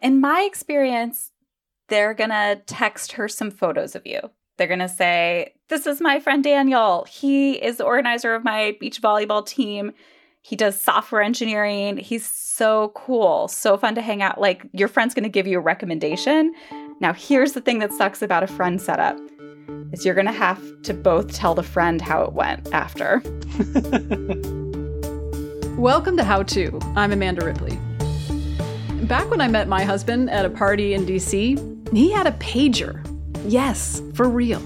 In my experience, they're going to text her some photos of you. They're going to say, this is my friend Daniel. He is the organizer of my beach volleyball team. He does software engineering. He's so cool, so fun to hang out. Like, your friend's going to give you a recommendation. Now, here's the thing that sucks about a friend setup is you're going to have to both tell the friend how it went after. Welcome to How To. I'm Amanda Ripley. Back when I met my husband at a party in DC, he had a pager. Yes, for real.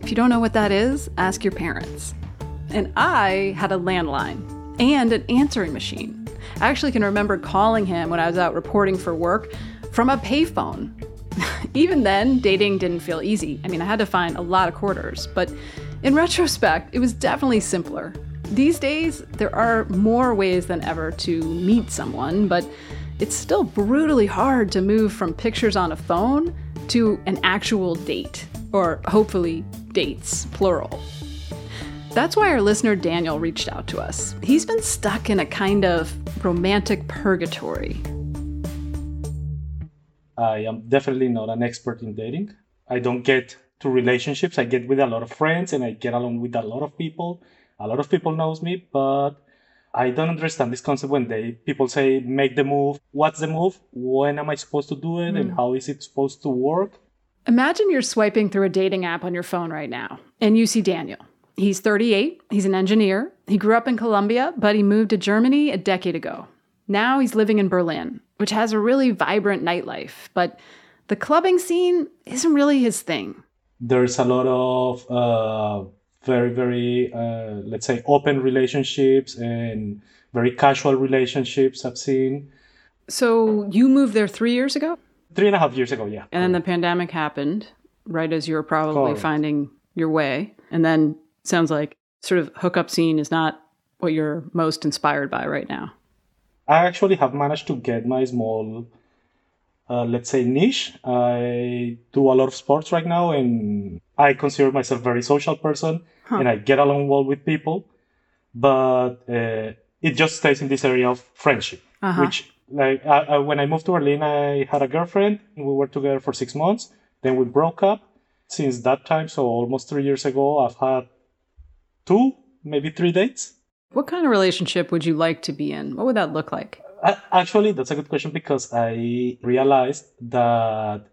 If you don't know what that is, ask your parents. And I had a landline and an answering machine. I actually can remember calling him when I was out reporting for work from a payphone. Even then, dating didn't feel easy. I mean, I had to find a lot of quarters, but in retrospect, it was definitely simpler. These days, there are more ways than ever to meet someone, but it's still brutally hard to move from pictures on a phone to an actual date, or hopefully dates, plural. That's why our listener Daniel reached out to us. He's been stuck in a kind of romantic purgatory. I am definitely not an expert in dating. I don't get to relationships. I get with a lot of friends and I get along with a lot of people. A lot of people knows me, but I don't understand this concept when people say, make the move. What's the move? When am I supposed to do it? And how is it supposed to work? Imagine you're swiping through a dating app on your phone right now, and you see Daniel. He's 38. He's an engineer. He grew up in Colombia, but he moved to Germany a decade ago. Now he's living in Berlin, which has a really vibrant nightlife. But the clubbing scene isn't really his thing. There's a lot of very, very, let's say, open relationships and very casual relationships I've seen. So you moved there 3 years ago? 3.5 years ago, yeah. And then the pandemic happened, right as you were probably finding your way. And then sounds like sort of hookup scene is not what you're most inspired by right now. I actually have managed to get my small, let's say, niche. I do a lot of sports right now, and I consider myself a very social person, and I get along well with people, but it just stays in this area of friendship, which, like, when I moved to Berlin, I had a girlfriend, and we were together for 6 months, then we broke up. Since that time, so almost 3 years ago, I've had 2, maybe 3 dates. What kind of relationship would you like to be in? What would that look like? Actually, that's a good question, because I realized that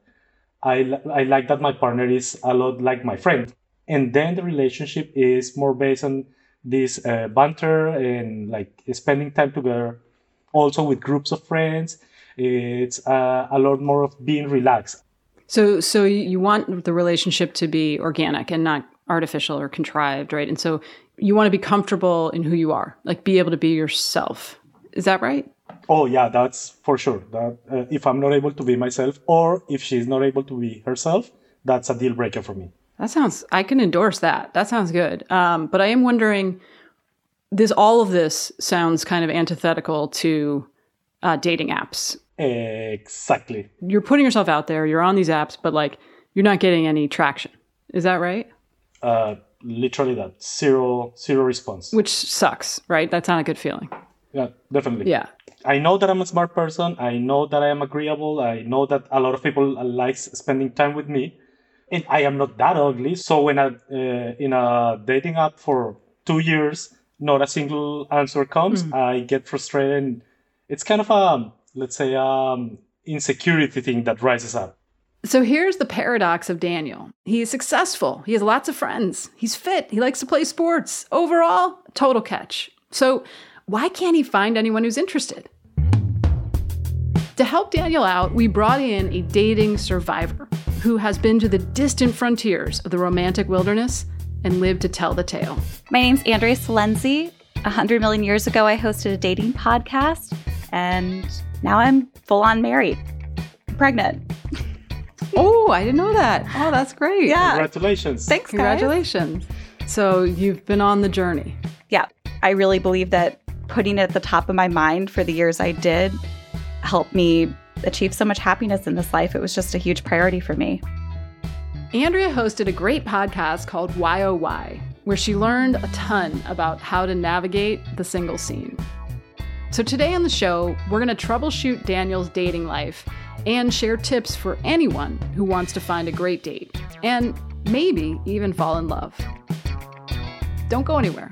I like that my partner is a lot like my friend. And then the relationship is more based on this banter and like spending time together. Also with groups of friends, it's a lot more of being relaxed. So you want the relationship to be organic and not artificial or contrived, right? And so you want to be comfortable in who you are, like be able to be yourself. Is that right? Oh, yeah, that's for sure. That if I'm not able to be myself, or if she's not able to be herself, that's a deal breaker for me. I can endorse that. That sounds good. But I am wondering, all of this sounds kind of antithetical to dating apps. Exactly. You're putting yourself out there, you're on these apps, but like you're not getting any traction. Is that right? Literally that. Zero response. Which sucks, right? That's not a good feeling. Yeah, definitely. Yeah. I know that I'm a smart person. I know that I am agreeable. I know that a lot of people like spending time with me. And I am not that ugly. So when I in a dating app for 2 years, not a single answer comes, I get frustrated. And it's kind of a, let's say, insecurity thing that rises up. So here's the paradox of Daniel. He is successful. He has lots of friends. He's fit. He likes to play sports. Overall, total catch. So why can't he find anyone who's interested? To help Daniel out, we brought in a dating survivor who has been to the distant frontiers of the romantic wilderness and lived to tell the tale. My name's Andrea Silenzi. 100 million years ago, I hosted a dating podcast, and now I'm full-on married. pregnant. Oh, I didn't know that. Oh, that's great. Yeah. Congratulations. Thanks, guys. Congratulations. So you've been on the journey. Yeah. I really believe that putting it at the top of my mind for the years I did helped me achieve so much happiness in this life. It was just a huge priority for me. Andrea hosted a great podcast called Why Oh Why, where she learned a ton about how to navigate the single scene. So today on the show, we're going to troubleshoot Daniel's dating life and share tips for anyone who wants to find a great date and maybe even fall in love. Don't go anywhere.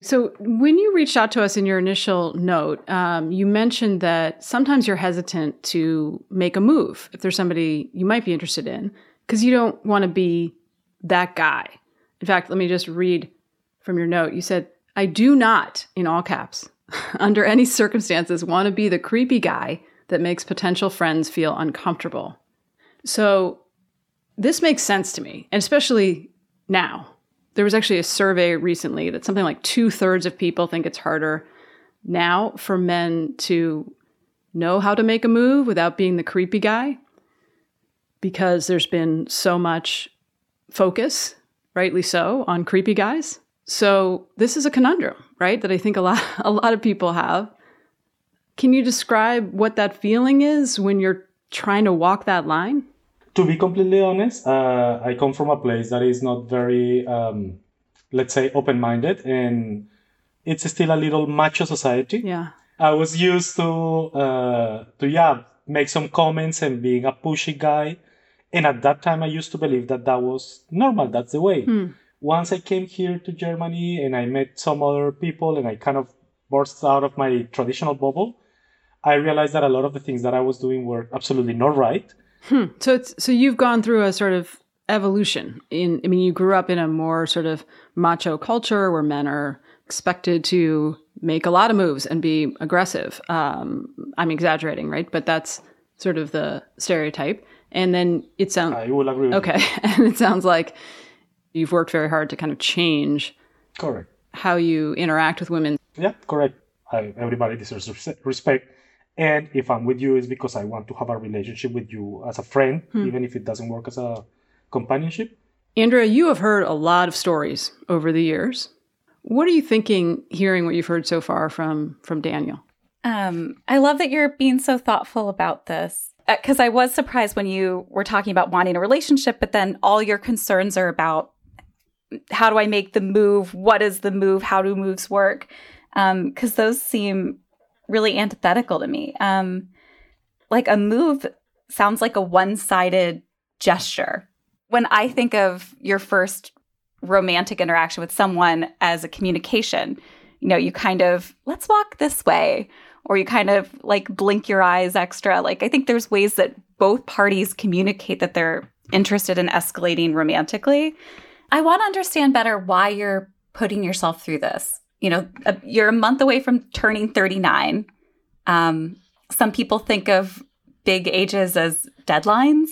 So when you reached out to us in your initial note, you mentioned that sometimes you're hesitant to make a move if there's somebody you might be interested in, because you don't want to be that guy. In fact, let me just read from your note. You said, "I do not, in all caps, under any circumstances, want to be the creepy guy that makes potential friends feel uncomfortable." So this makes sense to me, and especially now. There was actually a survey recently that something like 2/3 of people think it's harder now for men to know how to make a move without being the creepy guy, because there's been so much focus, rightly so, on creepy guys. So this is a conundrum, right, that I think a lot of people have. Can you describe what that feeling is when you're trying to walk that line? To be completely honest, I come from a place that is not very, let's say, open-minded, and it's still a little macho society. Yeah, I was used to make some comments and being a pushy guy, and at that time I used to believe that was normal. That's the way. Mm. Once I came here to Germany and I met some other people, and I kind of burst out of my traditional bubble, I realized that a lot of the things that I was doing were absolutely not right. Hmm. So you've gone through a sort of evolution. You grew up in a more sort of macho culture where men are expected to make a lot of moves and be aggressive. I'm exaggerating, right? But that's sort of the stereotype. And then it sounds... I will agree with you. Okay. And it sounds like you've worked very hard to kind of change... Correct. ...how you interact with women. Yeah, correct. Everybody deserves respect. And if I'm with you, it's because I want to have a relationship with you as a friend, even if it doesn't work as a companionship. Andrea, you have heard a lot of stories over the years. What are you thinking, hearing what you've heard so far from Daniel? I love that you're being so thoughtful about this, because I was surprised when you were talking about wanting a relationship, but then all your concerns are about how do I make the move? What is the move? How do moves work? Because those seem... really antithetical to me. Like a move sounds like a one-sided gesture. When I think of your first romantic interaction with someone as a communication. You know, you kind of, let's walk this way, or you kind of like blink your eyes extra. Like, I think there's ways that both parties communicate that they're interested in escalating romantically. I want to understand better why you're putting yourself through this. You know, you're a month away from turning 39. Some people think of big ages as deadlines.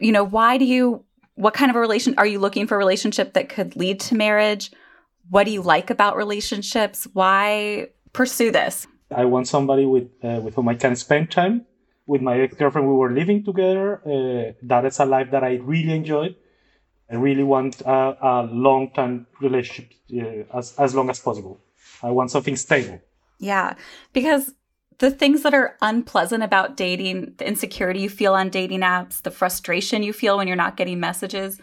You know, what kind of a relation are you looking for? A relationship that could lead to marriage? What do you like about relationships? Why pursue this? I want somebody with whom I can spend time. With my ex-girlfriend, we were living together. That is a life that I really enjoyed. I really want a long-term relationship, as long as possible. I want something stable. Yeah, because the things that are unpleasant about dating, the insecurity you feel on dating apps, the frustration you feel when you're not getting messages,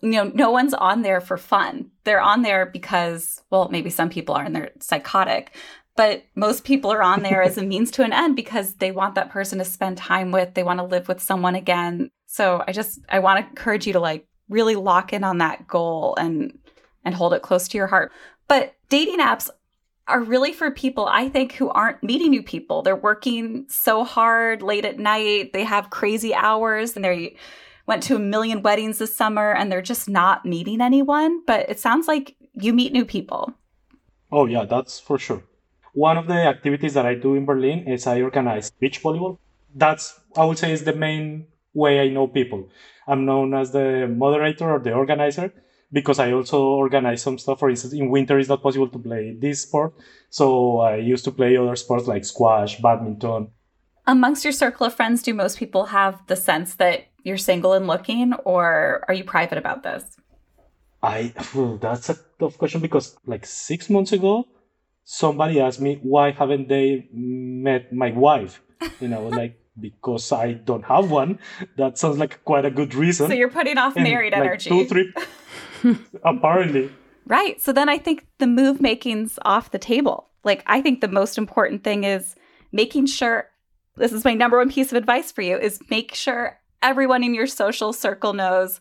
you know, no one's on there for fun. They're on there because, well, maybe some people are and they're psychotic, but most people are on there as a means to an end because they want that person to spend time with. They want to live with someone again. So I want to encourage you to like really lock in on that goal and hold it close to your heart. But dating apps are really for people, I think, who aren't meeting new people. They're working so hard late at night. They have crazy hours and they went to 1 million weddings this summer and they're just not meeting anyone. But it sounds like you meet new people. Oh, yeah, that's for sure. One of the activities that I do in Berlin is I organize beach volleyball. That's, I would say, is the main way I know people. I'm known as the moderator or the organizer because I also organize some stuff. For instance, in winter it's not possible to play this sport. So I used to play other sports like squash, badminton. Amongst your circle of friends, do most people have the sense that you're single and looking, or are you private about this? That's a tough question because like 6 months ago, somebody asked me, why haven't they met my wife? You know, like, because I don't have one. That sounds like quite a good reason. So you're putting off married energy. 2, 3, apparently. Right. So then I think the move making's off the table. Like, I think the most important thing is making sure, this is my number one piece of advice for you, is make sure everyone in your social circle knows,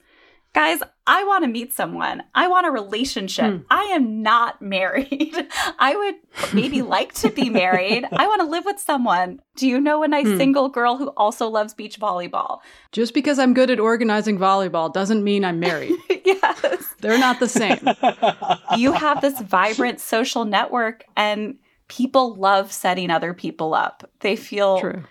guys, I want to meet someone. I want a relationship. I am not married. I would maybe like to be married. I want to live with someone. Do you know a nice single girl who also loves beach volleyball? Just because I'm good at organizing volleyball doesn't mean I'm married. Yes. They're not the same. You have this vibrant social network and people love setting other people up. They feel... True.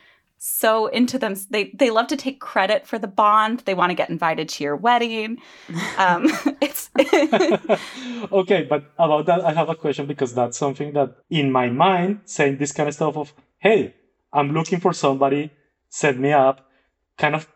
So into them, they love to take credit for the bond. They want to get invited to your wedding. It's okay, but about that, I have a question because that's something that in my mind, saying this kind of stuff of, hey, I'm looking for somebody, set me up, kind of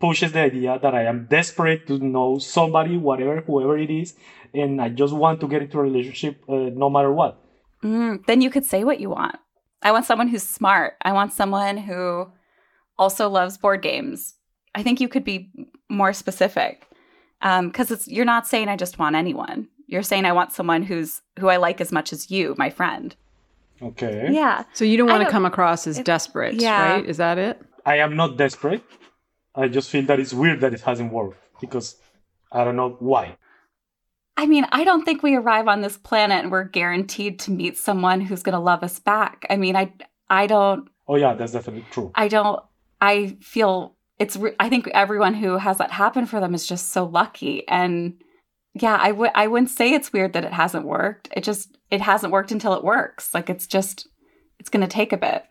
pushes the idea that I am desperate to know somebody, whatever, whoever it is, and I just want to get into a relationship no matter what. Then you could say what you want. I want someone who's smart. I want someone who also loves board games. I think you could be more specific because you're not saying I just want anyone. You're saying I want someone who I like as much as you, my friend. Okay. Yeah. So you don't want to come across as desperate, right? Is that it? I am not desperate. I just feel that it's weird that it hasn't worked because I don't know why. I mean, I don't think we arrive on this planet and we're guaranteed to meet someone who's going to love us back. I mean, I don't... Oh, yeah, that's definitely true. I feel it's... I think everyone who has that happen for them is just so lucky. And yeah, I wouldn't say it's weird that it hasn't worked. It hasn't worked until it works. Like, it's going to take a bit.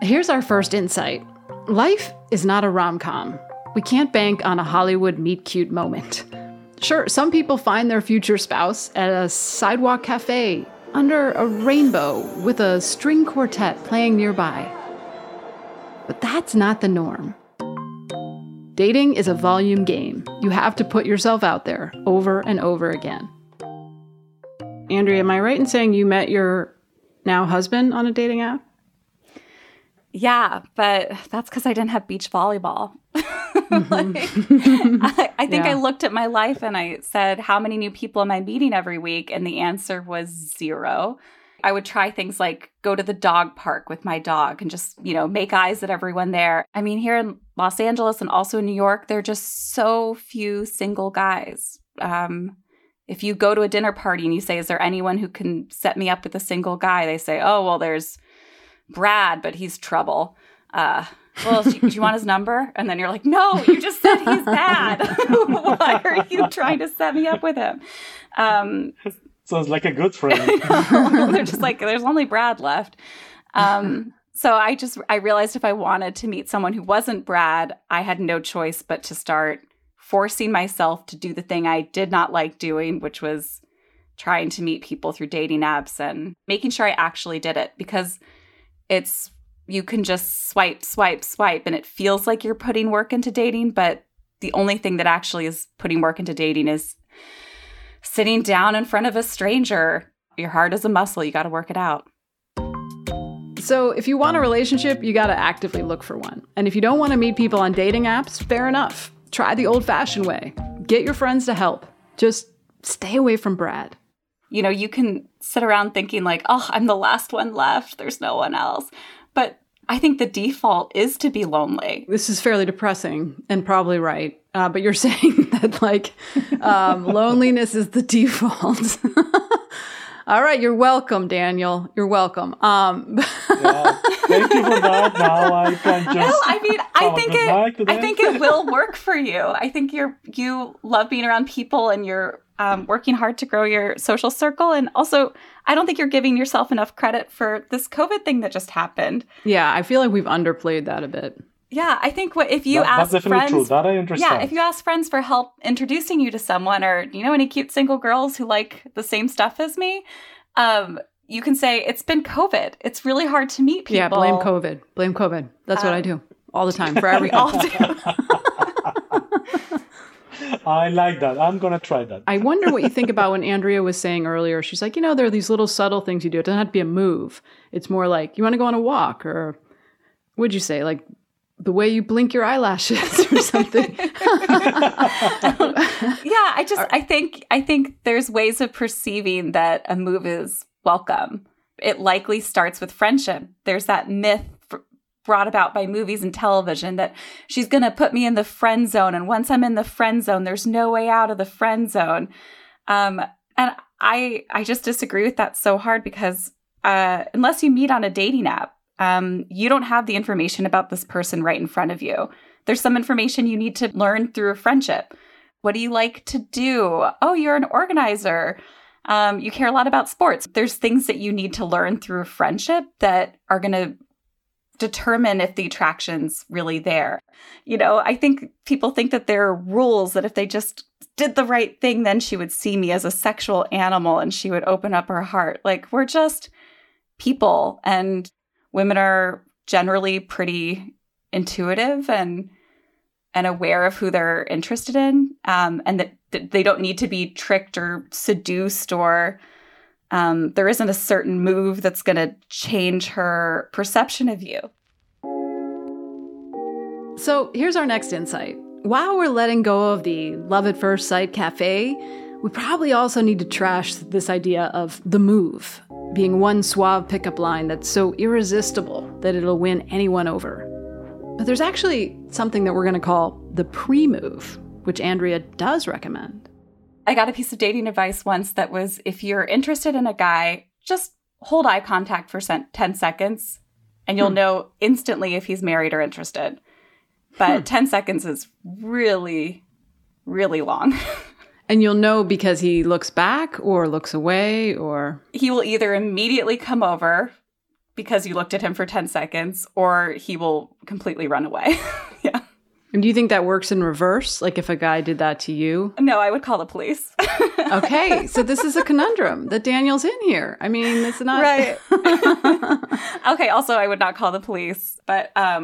Here's our first insight. Life is not a rom-com. We can't bank on a Hollywood meet-cute moment. Sure, some people find their future spouse at a sidewalk cafe under a rainbow with a string quartet playing nearby. But that's not the norm. Dating is a volume game. You have to put yourself out there over and over again. Andrea, am I right in saying you met your now husband on a dating app? Yeah, but that's because I didn't have beach volleyball. I think I looked at my life and I said, how many new people am I meeting every week? And the answer was 0. I would try things like go to the dog park with my dog and just, you know, make eyes at everyone there. I mean, here in Los Angeles and also New York, there are just so few single guys. If you go to a dinner party and you say, is there anyone who can set me up with a single guy? They say, oh, well, there's Brad, but he's trouble. Well, do you want his number? And then you're like, no, you just said he's bad. Why are you trying to set me up with him? Sounds like a good friend. They're just like, there's only Brad left. So I realized if I wanted to meet someone who wasn't Brad, I had no choice but to start forcing myself to do the thing I did not like doing, which was trying to meet people through dating apps and making sure I actually did it, because it's, you can just swipe, swipe, swipe, and it feels like you're putting work into dating, but the only thing that actually is putting work into dating is sitting down in front of a stranger. Your heart is a muscle. You got to work it out. So if you want a relationship, you got to actively look for one. And if you don't want to meet people on dating apps, fair enough. Try the old-fashioned way. Get your friends to help. Just stay away from Brad. You know, you can sit around thinking like, oh, I'm the last one left. There's no one else. But I think the default is to be lonely. This is fairly depressing and probably right. But you're saying that like loneliness is the default. All right. You're welcome, Daniel. You're welcome. Yeah. Thank you for that. Now I can just... No, I mean, I think it will work for you. I think you love being around people and you're working hard to grow your social circle. And also, I don't think you're giving yourself enough credit for this COVID thing that just happened. Yeah. I feel like we've underplayed that a bit. Yeah. I think if you ask friends for help introducing you to someone or, you know, any cute single girls who like the same stuff as me, you can say, it's been COVID. It's really hard to meet people. Yeah, blame COVID. Blame COVID. That's what I do all the time for every... all I like that. I'm going to try that. I wonder what you think about when Andrea was saying earlier, she's like, you know, there are these little subtle things you do. It doesn't have to be a move. It's more like, you want to go on a walk, or what'd you say? Like the way you blink your eyelashes or something. Yeah, I think there's ways of perceiving that a move is welcome. It likely starts with friendship. There's that myth brought about by movies and television that she's going to put me in the friend zone. And once I'm in the friend zone, there's no way out of the friend zone. And I just disagree with that so hard, because unless you meet on a dating app, you don't have the information about this person right in front of you. There's some information you need to learn through a friendship. What do you like to do? Oh, you're an organizer. You care a lot about sports. There's things that you need to learn through a friendship that are going to determine if the attraction's really there. You know, I think people think that there are rules that if they just did the right thing, then she would see me as a sexual animal and she would open up her heart. Like, we're just people, and women are generally pretty intuitive and aware of who they're interested in, and that they don't need to be tricked or seduced, or there isn't a certain move that's going to change her perception of you. So here's our next insight. While we're letting go of the love at first sight cafe, we probably also need to trash this idea of the move being one suave pickup line that's so irresistible that it'll win anyone over. But there's actually something that we're going to call the pre-move, which Andrea does recommend. I got a piece of dating advice once that was, if you're interested in a guy, just hold eye contact for 10 seconds and you'll know instantly if he's married or interested. But 10 seconds is really, really long. And you'll know because he looks back or looks away, or... He will either immediately come over because you looked at him for 10 seconds, or he will completely run away. Yeah. And do you think that works in reverse? Like if a guy did that to you? No, I would call the police. Okay. So this is a conundrum that Daniel's in here. I mean, it's not... Right. Okay. Also, I would not call the police, but I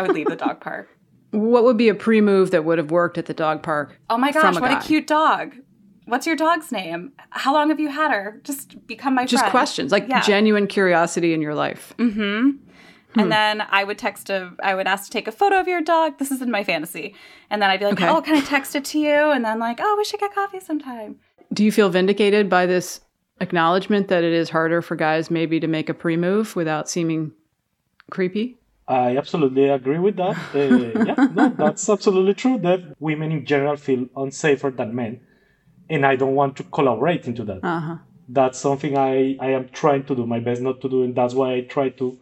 would leave the dog park. What would be a pre-move that would have worked at the dog park? Oh my gosh, what a cute dog. What's your dog's name? How long have you had her? Just become my friend. Just questions, like genuine curiosity in your life. Mm-hmm. And then I would ask to take a photo of your dog. This is in my fantasy. And then I'd be like, okay. Oh, can I text it to you? And then like, oh, we should get coffee sometime. Do you feel vindicated by this acknowledgement that it is harder for guys maybe to make a pre-move without seeming creepy? I absolutely agree with that. That's absolutely true that women in general feel unsafer than men. And I don't want to collaborate into that. Uh-huh. That's something I am trying to do my best not to do. And that's why I try to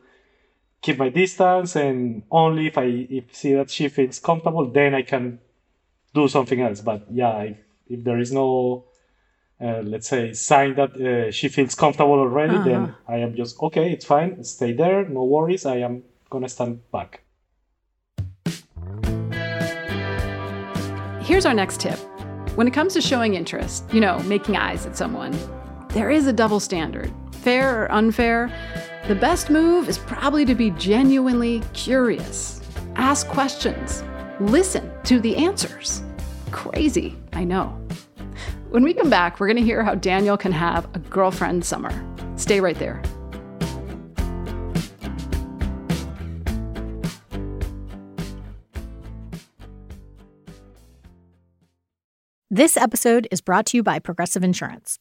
keep my distance. And only if I see that she feels comfortable, then I can do something else. But yeah, if there is no, let's say, sign that she feels comfortable already, uh-huh. then I am just, okay, it's fine. Stay there. No worries. I am gonna stand back. Here's our next tip. When it comes to showing interest, making eyes at someone, there is a double standard, fair or unfair. The best move is probably to be genuinely curious. Ask questions. Listen to the answers. Crazy, I know. When we come back, we're going to hear how Daniel can have a girlfriend summer. Stay right there. This episode is brought to you by Progressive Insurance.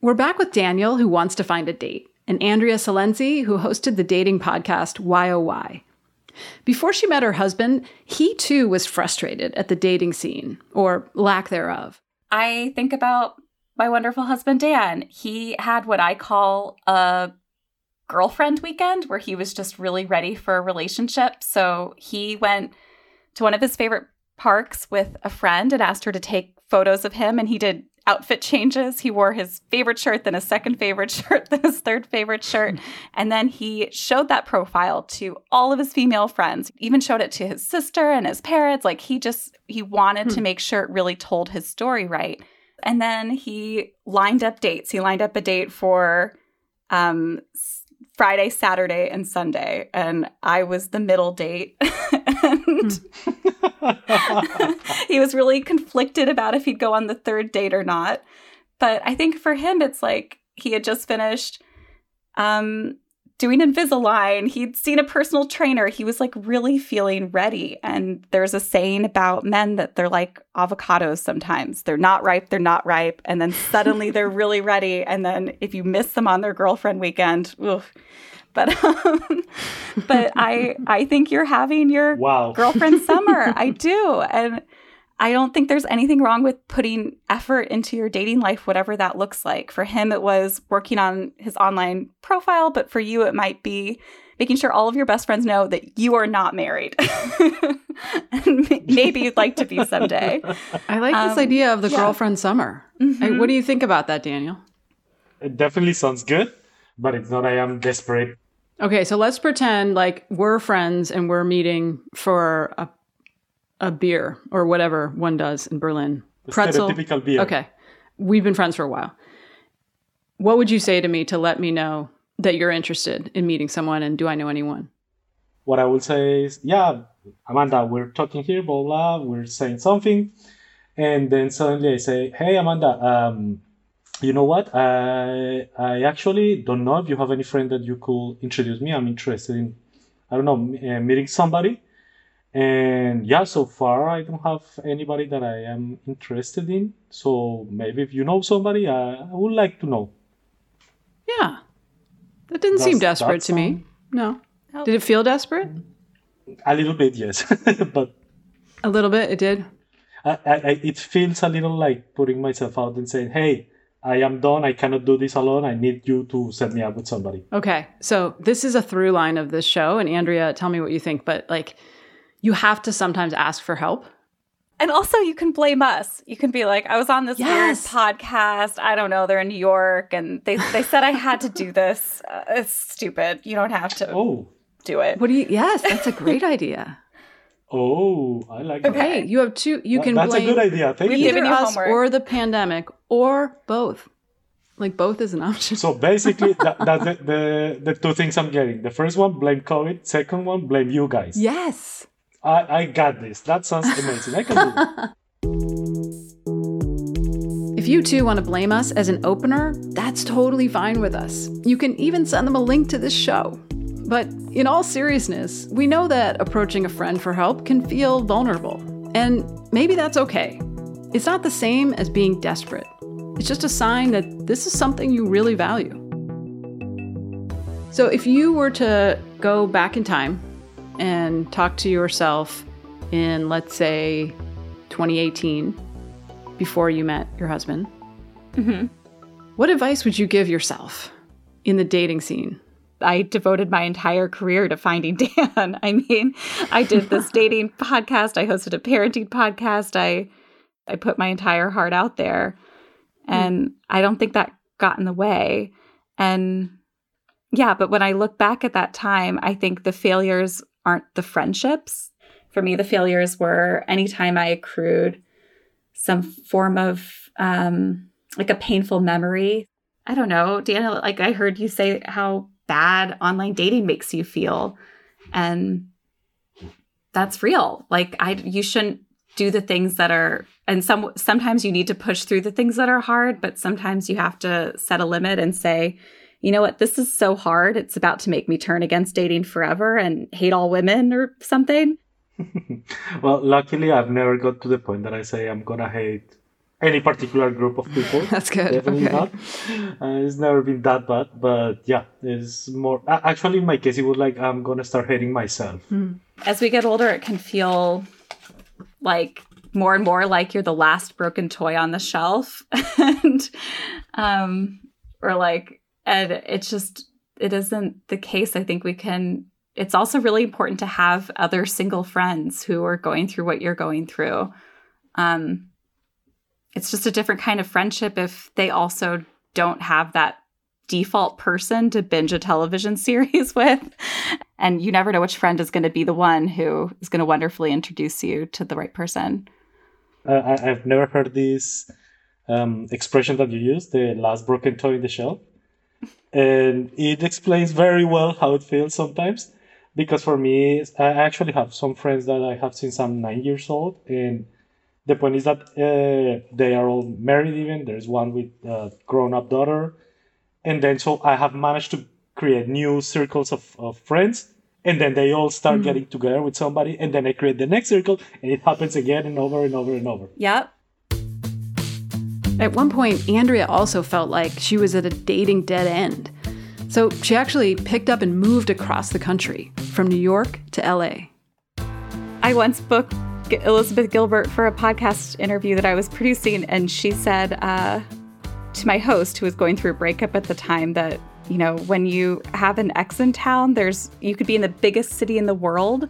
We're back with Daniel, who wants to find a date, and Andrea Silenzi, who hosted the dating podcast Why Oh Why. Before she met her husband, he too was frustrated at the dating scene, or lack thereof. I think about my wonderful husband, Dan. He had what I call a girlfriend weekend, where he was just really ready for a relationship. So he went to one of his favorite parks with a friend and asked her to take photos of him, and he did outfit changes. He wore his favorite shirt, then his second favorite shirt, then his third favorite shirt. And then he showed that profile to all of his female friends, even showed it to his sister and his parents. Like he wanted to make sure it really told his story right. And then he lined up dates. He lined up a date for Friday, Saturday, and Sunday. And I was the middle date. And he was really conflicted about if he'd go on the third date or not. But I think for him, it's like he had just finished doing Invisalign. He'd seen a personal trainer. He was like really feeling ready. And there's a saying about men that they're like avocados sometimes. They're not ripe. And then suddenly they're really ready. And then if you miss them on their girlfriend weekend, oof. But I think you're having your girlfriend summer. I do. And I don't think there's anything wrong with putting effort into your dating life, whatever that looks like. For him, it was working on his online profile. But for you, it might be making sure all of your best friends know that you are not married. And maybe you'd like to be someday. I like this idea of the girlfriend summer. Mm-hmm. What do you think about that, Daniel? It definitely sounds good. But it's not, I am desperate. Okay, so let's pretend like we're friends and we're meeting for a beer or whatever one does in Berlin pretzel. Stereotypical beer. Okay. We've been friends for a while. What would you say to me to let me know that you're interested in meeting someone, and do I know anyone? What I would say is, yeah, Amanda, we're talking here, blah, blah, blah, we're saying something. And then suddenly I say, hey, Amanda, you know what? I actually don't know if you have any friend that you could introduce me. I'm interested in, I don't know, meeting somebody. And yeah, so far I don't have anybody that I am interested in. So maybe if you know somebody, I would like to know. Yeah. That didn't seem desperate to me. No. Help. Did it feel desperate? A little bit, yes. But a little bit, it did. It feels a little like putting myself out and saying, hey, I am done. I cannot do this alone. I need you to set me up with somebody. Okay. So this is a through line of this show. And Andrea, tell me what you think. But like, you have to sometimes ask for help. And also you can blame us. You can be like, I was on this weird podcast. I don't know. They're in New York. And they said I had to do this. It's stupid. You don't have to do it. What do you? Yes, that's a great idea. Oh, I like that. Okay, you have two. You can blame a good idea. Thank you. Either us or the pandemic or both. Like both is an option. So basically, that's the two things I'm getting. The first one, blame COVID. Second one, blame you guys. Yes. I got this. That sounds amazing. I can do it. If you too want to blame us as an opener, that's totally fine with us. You can even send them a link to this show. But in all seriousness, we know that approaching a friend for help can feel vulnerable. And maybe that's okay. It's not the same as being desperate. It's just a sign that this is something you really value. So if you were to go back in time and talk to yourself in, let's say, 2018, before you met your husband, what advice would you give yourself in the dating scene? I devoted my entire career to finding Dan. I mean, I did this dating podcast. I hosted a parenting podcast. I put my entire heart out there. And I don't think that got in the way. And yeah, but when I look back at that time, I think the failures aren't the friendships. For me, the failures were anytime I accrued some form of like a painful memory. I don't know, Dan, like I heard you say how bad online dating makes you feel. And that's real. Like you shouldn't do the things that are, and sometimes you need to push through the things that are hard, but sometimes you have to set a limit and say, you know what, this is so hard. It's about to make me turn against dating forever and hate all women or something. Well, luckily I've never got to the point that I say I'm going to hate any particular group of people. That's good. Definitely not. It's never been that bad. But yeah, it's more... Actually, in my case, it was like, I'm going to start hating myself. As we get older, it can feel like more and more like you're the last broken toy on the shelf. And or like... And it's just... It isn't the case. I think we can... It's also really important to have other single friends who are going through what you're going through. It's just a different kind of friendship if they also don't have that default person to binge a television series with. And you never know which friend is going to be the one who is going to wonderfully introduce you to the right person. I've never heard this expression that you use, the last broken toy in the shelf. And it explains very well how it feels sometimes. Because for me, I actually have some friends that I have since I'm 9 years old. And the point is that they are all married even. There's one with a grown-up daughter. And then so I have managed to create new circles of friends. And then they all start getting together with somebody. And then I create the next circle. And it happens again and over and over and over. Yep. At one point, Andrea also felt like she was at a dating dead end. So she actually picked up and moved across the country from New York to L.A. I once booked Elizabeth Gilbert for a podcast interview that I was producing, and she said to my host, who was going through a breakup at the time, that, you know, when you have an ex in town, you could be in the biggest city in the world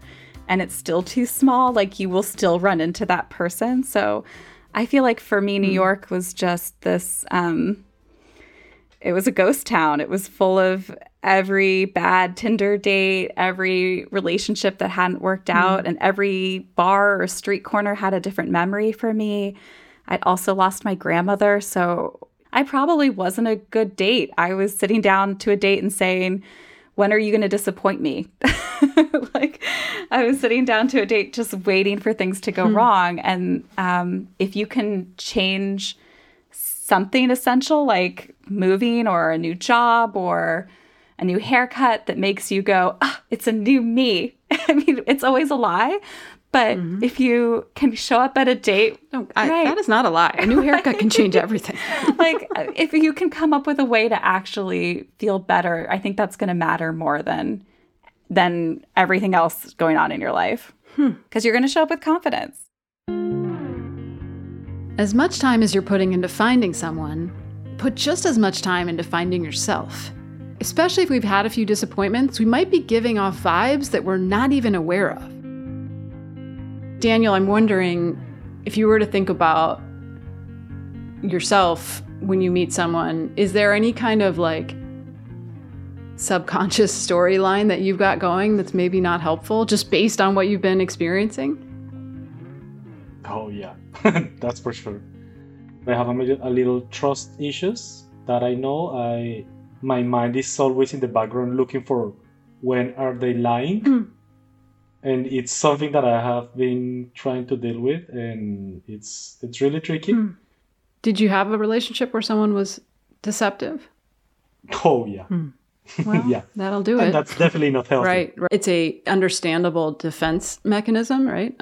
and it's still too small, like you will still run into that person. So I feel like for me, New York was just this it was a ghost town. It was full of every bad Tinder date, every relationship that hadn't worked out, and every bar or street corner had a different memory for me. I'd also lost my grandmother, so I probably wasn't a good date. I was sitting down to a date and saying, when are you going to disappoint me? Like, I was sitting down to a date just waiting for things to go wrong. And if you can change something essential, like moving or a new job or a new haircut that makes you go, oh, it's a new me. I mean, it's always a lie. But if you can show up at a date, that is not a lie. A new haircut can change everything. Like, if you can come up with a way to actually feel better, I think that's going to matter more than everything else going on in your life. Because you're going to show up with confidence. As much time as you're putting into finding someone, put just as much time into finding yourself. Especially if we've had a few disappointments, we might be giving off vibes that we're not even aware of. Daniel, I'm wondering if you were to think about yourself when you meet someone, is there any kind of like subconscious storyline that you've got going that's maybe not helpful just based on what you've been experiencing? Oh, yeah, that's for sure. I have a little trust issues that I know my mind is always in the background looking for when are they lying. And it's something that I have been trying to deal with, and it's really tricky. Did you have a relationship where someone was deceptive? Oh, yeah. Well, yeah. That'll do it. And that's definitely not healthy. Right. It's a understandable defense mechanism, right?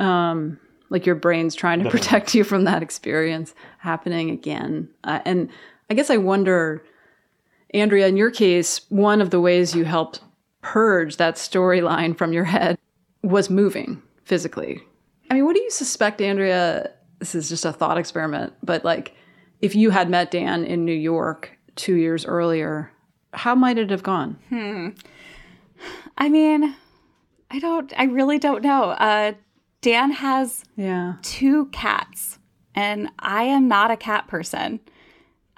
Like your brain's trying to protect you from that experience happening again. And I guess I wonder, Andrea, in your case, one of the ways you helped purge that storyline from your head was moving physically. I mean, what do you suspect, Andrea? This is just a thought experiment, but like, if you had met Dan in New York 2 years earlier, how might it have gone? I mean, I really don't know. Dan has two cats, and I am not a cat person.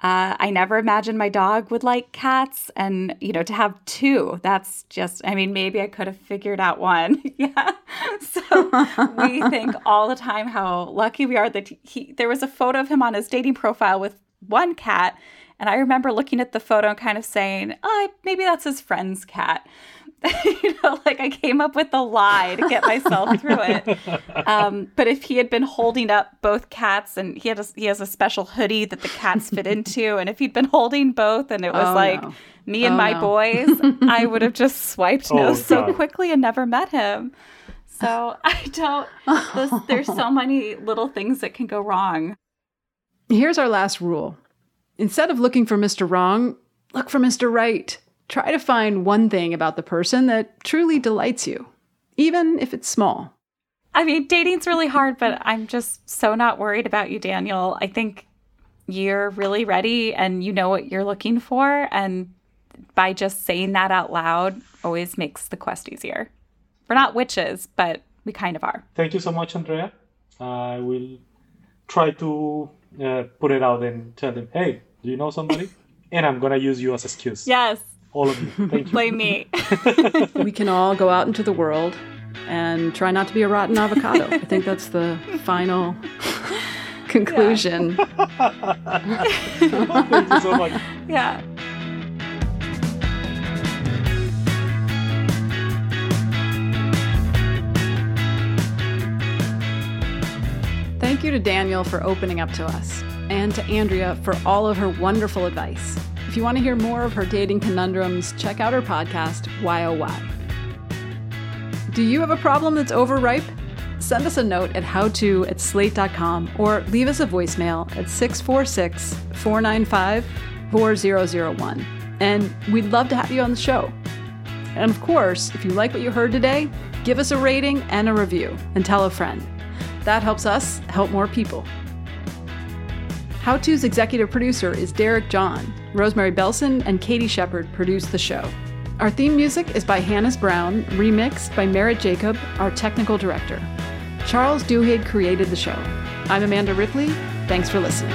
I never imagined my dog would like cats, and, to have two, that's just, I mean, maybe I could have figured out one. Yeah. So we think all the time how lucky we are that there was a photo of him on his dating profile with one cat, and I remember looking at the photo and kind of saying, oh, maybe that's his friend's cat. Like I came up with a lie to get myself through it. But if he had been holding up both cats, and he has a special hoodie that the cats fit into, and if he'd been holding both, and it was me and my boys, I would have just swiped so quickly and never met him. So there's so many little things that can go wrong. Here's our last rule. Instead of looking for Mr. Wrong, look for Mr. Right. Try to find one thing about the person that truly delights you, even if it's small. I mean, dating's really hard, but I'm just so not worried about you, Daniel. I think you're really ready and you know what you're looking for. And by just saying that out loud always makes the quest easier. We're not witches, but we kind of are. Thank you so much, Andrea. I will try to put it out and tell them, hey, do you know somebody? And I'm going to use you as an excuse. Yes. All of you. Thank you. Blame me. We can all go out into the world and try not to be a rotten avocado. I think that's the final conclusion. Yeah. Thank you so much. Yeah. Thank you to Daniel for opening up to us, and to Andrea for all of her wonderful advice. If you want to hear more of her dating conundrums, check out her podcast, Why Oh Why. Do you have a problem that's overripe? Send us a note at howto@slate.com or leave us a voicemail at 646-495-4001. And we'd love to have you on the show. And of course, if you like what you heard today, give us a rating and a review and tell a friend. That helps us help more people. How To's executive producer is Derek John. Rosemary Belson and Katie Shepard produce the show. Our theme music is by Hannes Brown, remixed by Merritt Jacob, our technical director. Charles Duhigg created the show. I'm Amanda Ripley. Thanks for listening.